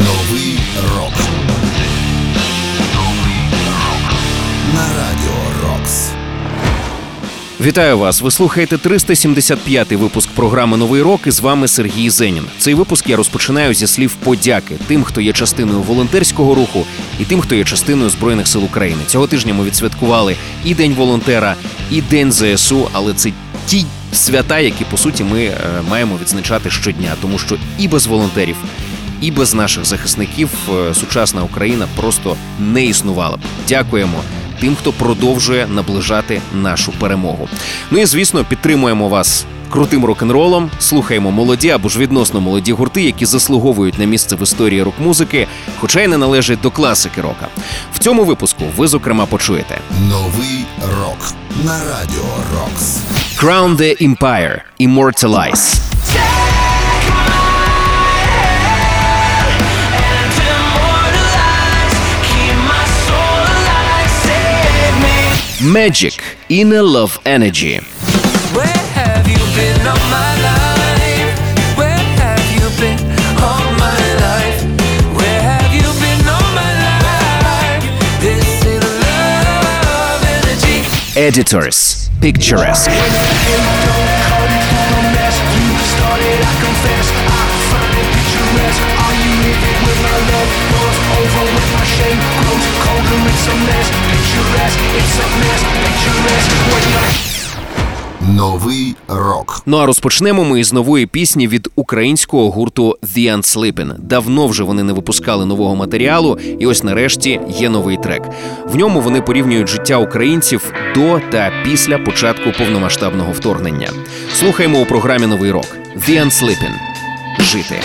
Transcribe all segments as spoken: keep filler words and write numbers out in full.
Новий рок. Новий рок. На радіо Рокс. Вітаю вас! Ви слухаєте триста сімдесят п'ятий випуск програми «Новий рок» і з вами Сергій Зенін. Цей випуск я розпочинаю зі слів подяки тим, хто є частиною волонтерського руху і тим, хто є частиною Збройних сил України. Цього тижня ми відсвяткували і День волонтера, і День ЗСУ, але це ті свята, які, по суті, ми е, маємо відзначати щодня, тому що і без волонтерів, і без наших захисників е, сучасна Україна просто не існувала б. Дякуємо тим, хто продовжує наближати нашу перемогу. Ну і, звісно, підтримуємо вас крутим рок-н-ролом, слухаємо молоді або ж відносно молоді гурти, які заслуговують на місце в історії рок-музики, хоча й не належать до класики рока. В цьому випуску ви, зокрема, почуєте «Новий рок» на радіо Рокс. Crown the Empire, Immortalize. Magic, Inner Love Energy. Where have you been all my life? Where have you been all my life? Where have you been all my life? This is love energy. Editors, Picturesque. Новий рок. Ну а розпочнемо ми із нової пісні від українського гурту The Unsleeping. Давно вже вони не випускали нового матеріалу, і ось нарешті є новий трек. В ньому вони порівнюють життя українців до та після початку повномасштабного вторгнення. Слухаємо у програмі «Новий рок» The Unsleeping. Жити.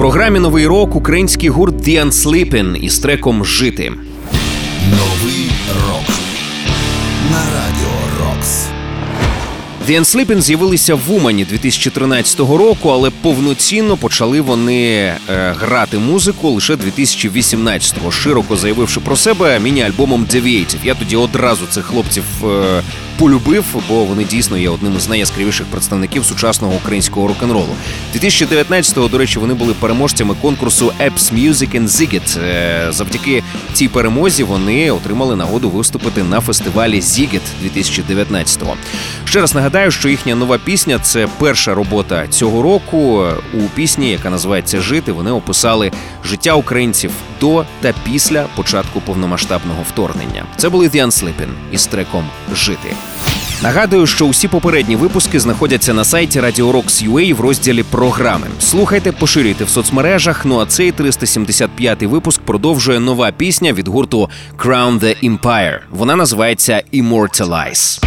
програмі «Новий рок» український гурт The Unsleeping із треком «Жити». Новий рок на Радіо Рокс. The Unsleeping з'явилися в Умані дві тисячі тринадцятого року, але повноцінно почали вони е, грати музику лише дві тисячі вісімнадцятого, широко заявивши про себе міні-альбомом Deviative. Я тоді одразу цих хлопців е, полюбив, бо вони дійсно є одним із найяскравіших представників сучасного українського рок-н-ролу. дві тисячі дев'ятнадцятого, до речі, вони були переможцями конкурсу Apps Music and Ziggyt. Е, завдяки цій перемозі вони отримали нагоду виступити на фестивалі Ziggyt дві тисячі дев'ятнадцятого. Ще раз нагадаю, що їхня нова пісня – це перша робота цього року. У пісні, яка називається «Жити», вони описали життя українців до та після початку повномасштабного вторгнення. Це були The Unsleeping із треком «Жити». Нагадую, що усі попередні випуски знаходяться на сайті Radio Rocks точка ю а в розділі «Програми». Слухайте, поширюйте в соцмережах, ну а цей триста сімдесят п'ятий випуск продовжує нова пісня від гурту «Crown the Empire». Вона називається «Immortalize».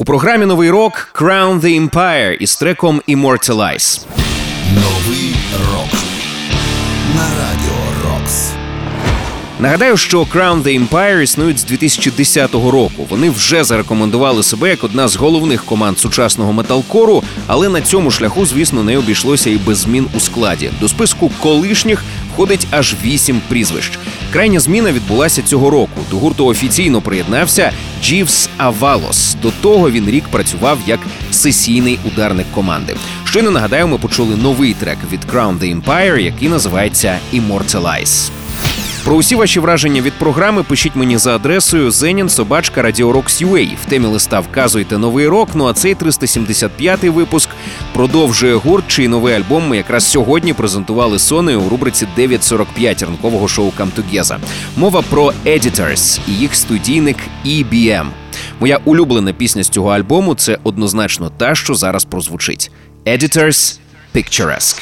В програмі «Новий рок» «Crown the Empire» із треком «Immortalize». Новий рок на Радіо Рокс. Нагадаю, що «Crown the Empire» існують з дві тисячі десятого року. Вони вже зарекомендували себе як одна з головних команд сучасного металкору, Але на цьому шляху, звісно, не обійшлося і без змін у складі. До списку колишніх входить аж вісім прізвищ. Крайня зміна відбулася цього року. До гурту офіційно приєднався Jeeves Avalos. До того він рік працював як сесійний ударник команди. Щойно нагадаю, ми почули новий трек від Crown the Empire, який називається «Immortalize». Про усі ваші враження від програми пишіть мені за адресою zenin собака radio rocks точка u a. В темі листа вказуйте «Новий рок», ну а цей триста сімдесят п'ятий випуск продовжує гурт, чий новий альбом ми якраз сьогодні презентували Сонею у рубриці дев'ять сорок п'ять ранкового шоу «Come Together». Мова про Editors і їх студійник і бі ем. Моя улюблена пісня з цього альбому – це однозначно та, що зараз прозвучить. Editors – Picturesque.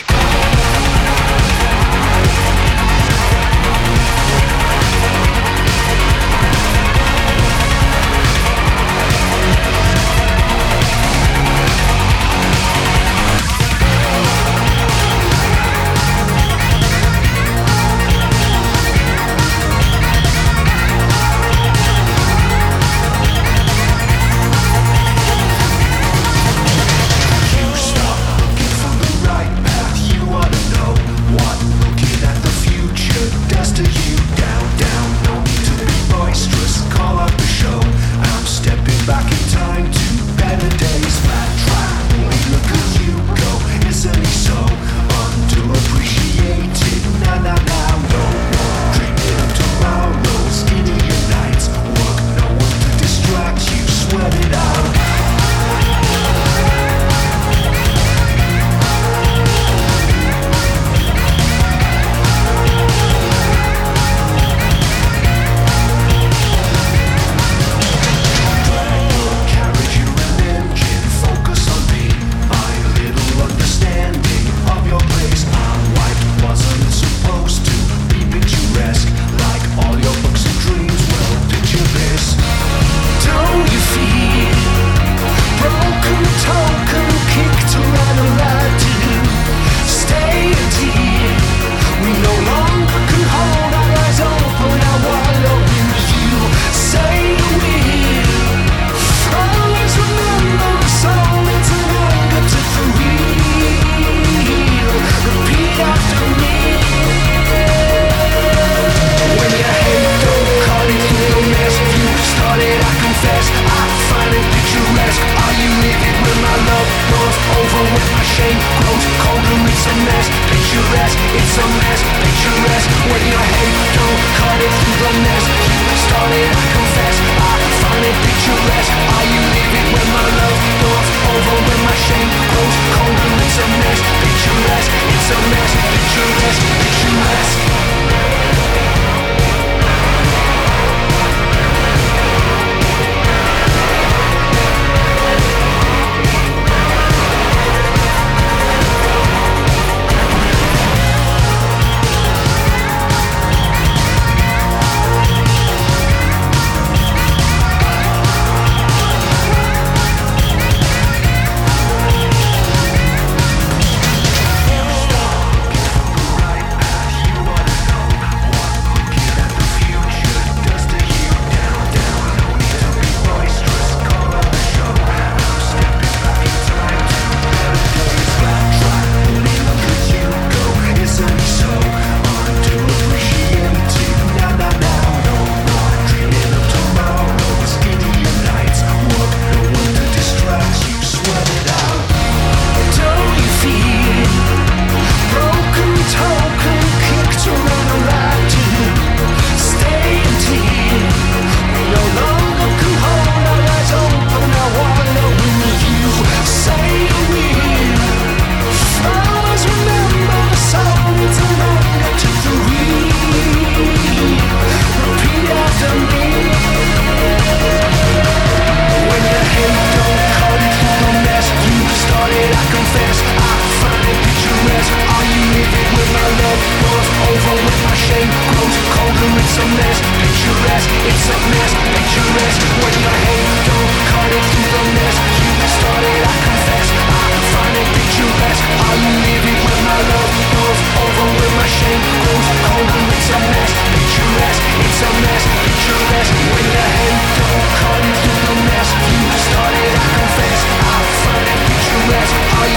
I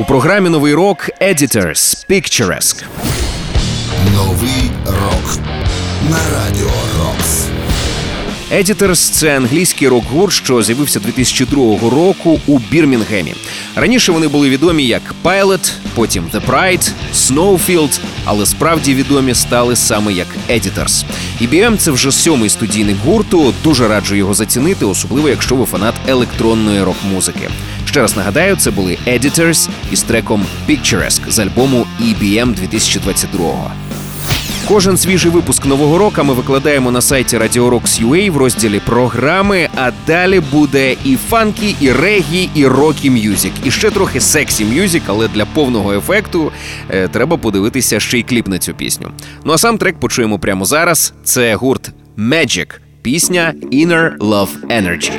У програмі «Новий рок» Editors, Picturesque. Новий рок на Радіо Рокс. Editors – це англійський рок-гурт, що з'явився дві тисячі другого року у Бірмінгемі. Раніше вони були відомі як Pilot, потім The Pride, Snowfield, але справді відомі стали саме як Editors. і бі ем – це вже сьомий студійний гурту, дуже раджу його зацінити, особливо якщо ви фанат електронної рок-музики. Ще раз нагадаю, це були Editors із треком Picturesque з альбому і бі ем дві тисячі двадцять другого. Кожен свіжий випуск «Нового року» ми викладаємо на сайті radio rocks dot u a в розділі «Програми», а далі буде і фанкі, і регі, і рокі-м'юзік, і ще трохи сексі-м'юзік, але для повного ефекту е, треба подивитися ще й кліп на цю пісню. Ну а сам трек почуємо прямо зараз. Це гурт Magic, пісня «Inner Love Energy».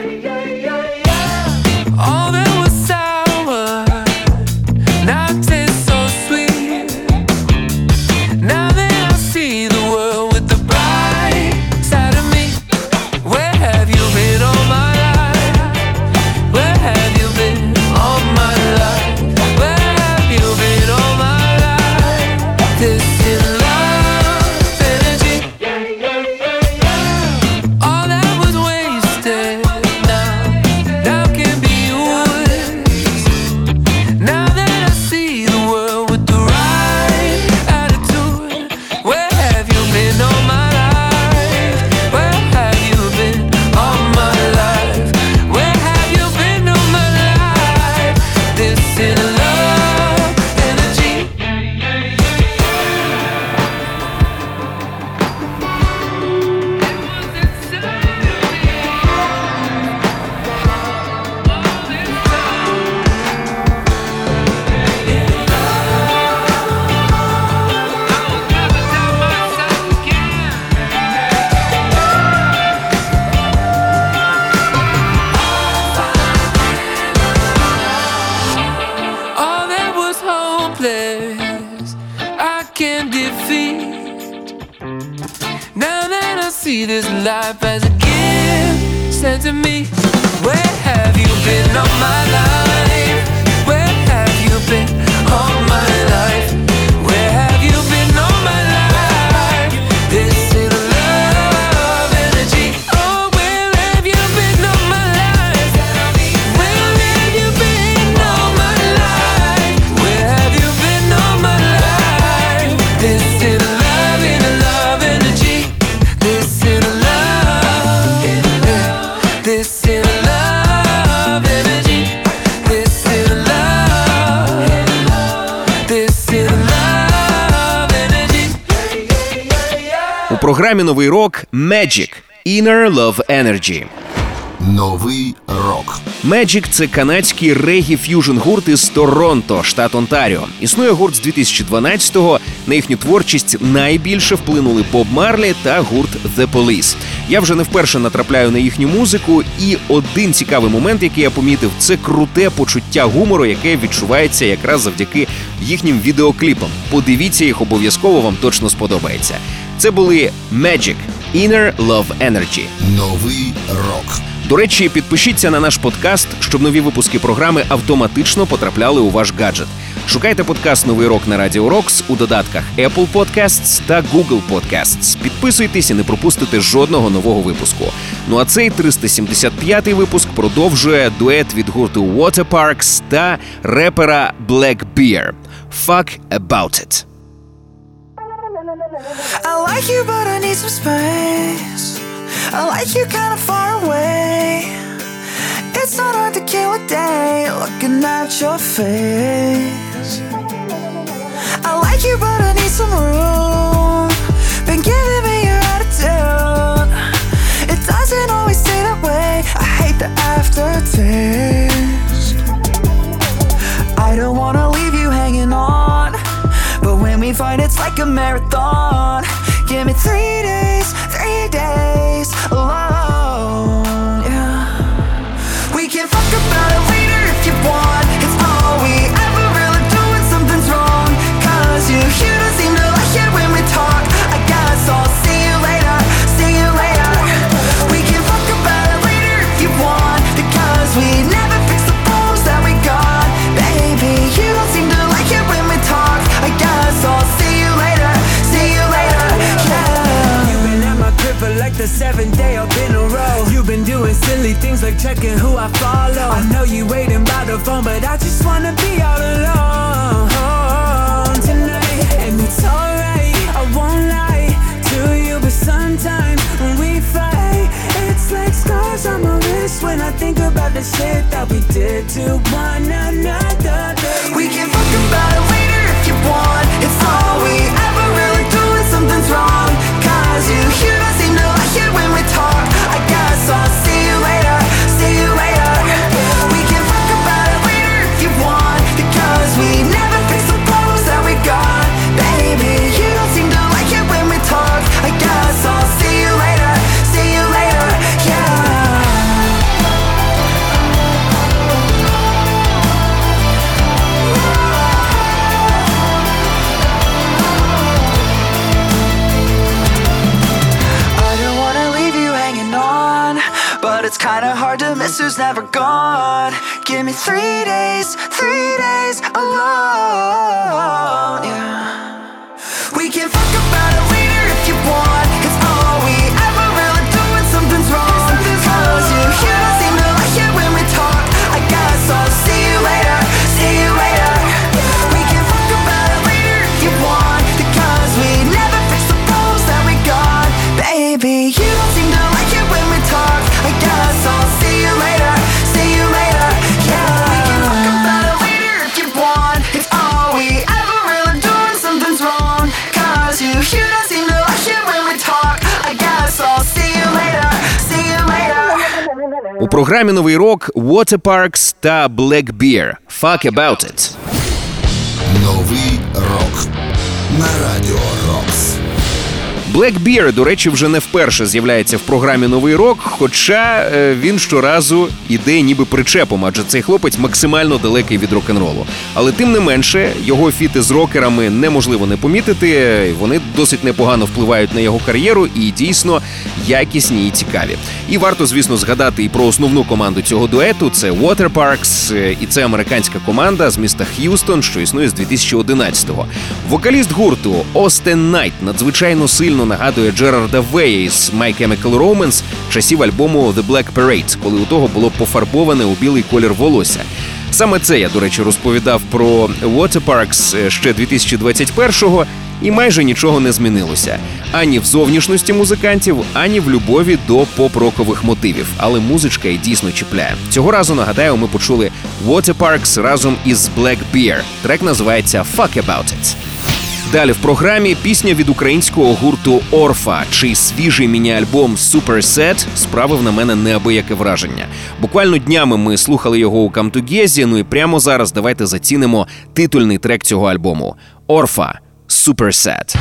У програмі «Новий рок» Magic – Inner Love Energy. Новий рок. Magic – це канадський регі-ф'южн гурт із Торонто, штат Онтаріо. Існує гурт з дві тисячі дванадцятого. На їхню творчість найбільше вплинули Боб Марлі та гурт The Police. Я вже не вперше натрапляю на їхню музику, і один цікавий момент, який я помітив, це круте почуття гумору, яке відчувається якраз завдяки їхнім відеокліпам. Подивіться їх, обов'язково вам точно сподобається. Це були Magic – Inner Love Energy. Новий рок. До речі, підпишіться на наш подкаст, щоб нові випуски програми автоматично потрапляли у ваш гаджет. Шукайте подкаст «Новий рок» на Радіо Рокс у додатках Apple Podcasts та Google Podcasts. Підписуйтесь і не пропустите жодного нового випуску. Ну а цей триста сімдесят п'ятий випуск продовжує дует від гурту Waterparks та репера Blackbear. «FUCK ABOUT IT». I like you, but I need some space. I like you kind of far away. It's not hard to kill a day looking at your face. I like you, but I need some room. Been giving me your attitude. It doesn't always stay that way. I hate the aftertaste. I don't wanna leave you hanging on, but when we fight, it's like a marathon. Give me three days, three days alone, yeah. We can fuck about it later if you want. It's all we ever really do when something's wrong. Cause you, you don't seem to like it when we talk. I guess I'll see you later, see you later. We can fuck about it later if you want. Because we never fix the problems that we got. Baby, you don't seem having fun, but I just wanna be all alone tonight. And it's alright, I won't lie to you, but sometimes when we fight, it's like scars on my wrist when I think about the shit that we did to one another. Baby. We can fuck about it later if you want. It's all we ever really do when something's wrong. Cause you hear us, you know I hear when we talk. I guess I'll see you later. See you later. We can fuck about it later if you want, because we never fix the problems that we got. Baby, you don't seem to like it when we talk. I guess I'll see you later. See you later, yeah. I don't wanna leave you hanging on, but it's kinda hard to miss who's never gone. Give me three days, three days alone, yeah. We can fuck about it later if you want. It's all we ever really do when something's wrong. Cause you hear us, you know I hear when we talk. I guess I'll see you later, see you later. We can fuck about it later if you want, because we never fix the problems that we got. Baby, you don't seem to like it when we talk. I guess I'll see you later, see you later, yeah. We can fuck about it later if you want. It's all we ever really do when something's wrong. Cause you hear us, you know I hear when we talk. I guess I'll see you later, see you later. У програмі «Новий рок» Waterparks та Blackbear. Fuck About It. Новий рок на радіо Рокс. Blackbear, до речі, вже не вперше з'являється в програмі «Новий рок», хоча е, він щоразу іде ніби причепом, адже цей хлопець максимально далекий від рок-н-ролу. Але тим не менше, його фіти з рокерами неможливо не помітити, вони досить непогано впливають на його кар'єру і дійсно якісні і цікаві. І варто, звісно, згадати і про основну команду цього дуету – це Waterparks, і це американська команда з міста Х'юстон, що існує з дві тисячі одинадцятого. Вокаліст гурту Остен Найт надзвичайно сильно нагадує Джерарда Вея із My Chemical Romance часів альбому The Black Parade, коли у того було пофарбоване у білий колір волосся. Саме це я, до речі, розповідав про Waterparks ще дві тисячі двадцять першого, і майже нічого не змінилося. Ані в зовнішності музикантів, ані в любові до поп-рокових мотивів. Але музичка і дійсно чіпляє. Цього разу, нагадаю, ми почули Waterparks разом із Blackbear. Трек називається «Fuck About It». Далі в програмі пісня від українського гурту Orpha, чий свіжий міні-альбом Supersad справив на мене неабияке враження. Буквально днями ми слухали його у Камтугезі, ну і прямо зараз давайте зацінимо титульний трек цього альбому. Orpha, Supersad.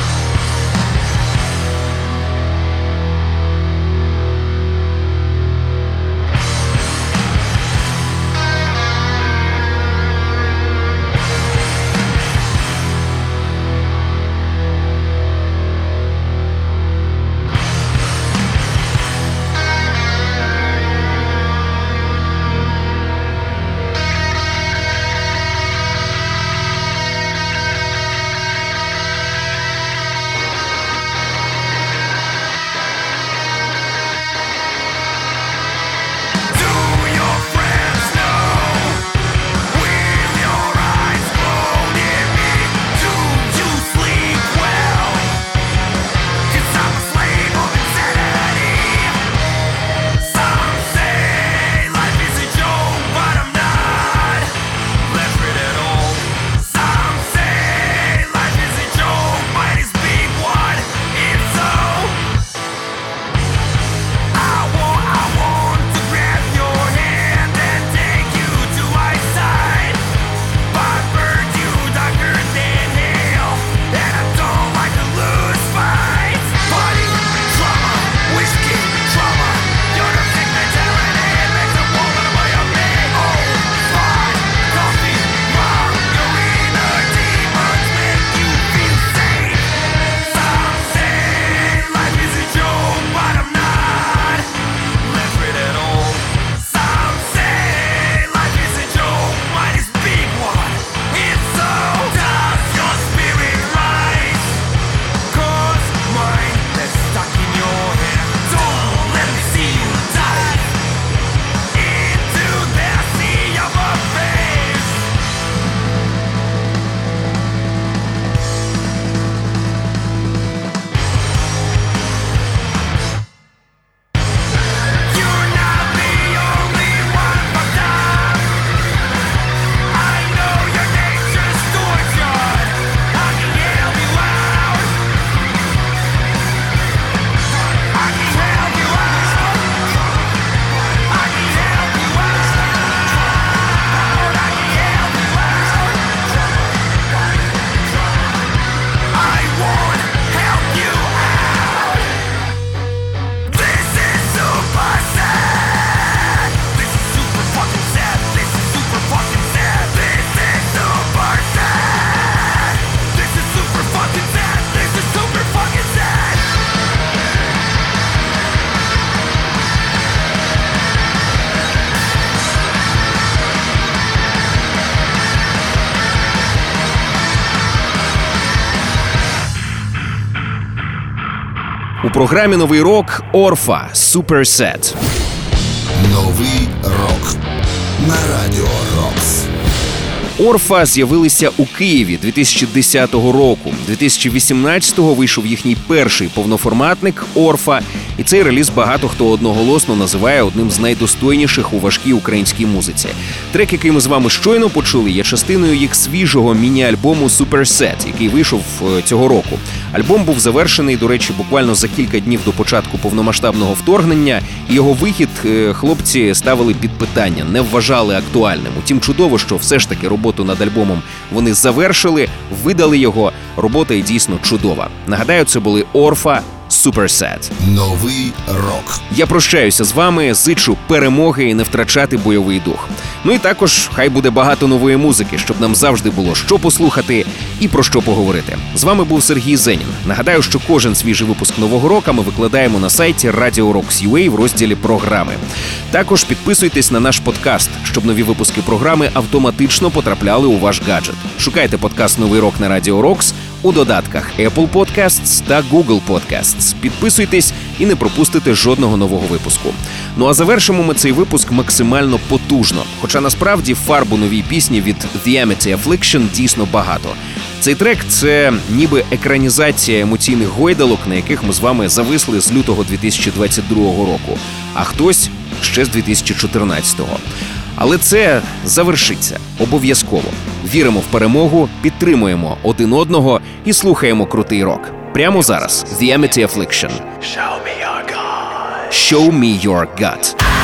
У програмі «Новий рок» Orpha, Supersad. Новий рок на радіо Рокс. Orpha з'явилися у Києві дві тисячі десятого року. дві тисячі вісімнадцятого вийшов їхній перший повноформатник Orpha, і цей реліз багато хто одноголосно називає одним з найдостойніших у важкій українській музиці. Трек, який ми з вами щойно почули, є частиною їх свіжого міні-альбому Supersad, який вийшов цього року. Альбом був завершений, до речі, буквально за кілька днів до початку повномасштабного вторгнення, і його вихід хлопці ставили під питання, не вважали актуальним. Утім, чудово, що все ж таки роботу над альбомом вони завершили, видали його. Робота і дійсно чудова. Нагадаю, це були Orpha, Supersad. Новий рок. Я прощаюся з вами, зичу перемоги і не втрачати бойовий дух. Ну і також хай буде багато нової музики, щоб нам завжди було що послухати і про що поговорити. З вами був Сергій Зенін. Нагадаю, що кожен свіжий випуск Нового року ми викладаємо на сайті radio rocks dot u a в розділі «Програми». Також підписуйтесь на наш подкаст, щоб нові випуски програми автоматично потрапляли у ваш гаджет. Шукайте подкаст «Новий рок» на Радіо Рокс у додатках Apple Podcasts та Google Podcasts. Підписуйтесь і не пропустите жодного нового випуску. Ну а завершимо ми цей випуск максимально потужно. Хоча насправді фарбу новій пісні від The Amity Affliction дійсно багато. Цей трек – це ніби екранізація емоційних гойдалок, на яких ми з вами зависли з лютого дві тисячі двадцять другого року. А хтось ще з дві тисячі чотирнадцятого. Але це завершиться. Обов'язково. Віримо в перемогу, підтримуємо один одного і слухаємо крутий рок. Прямо зараз. The Amity Affliction. Show me your God. Show me your God.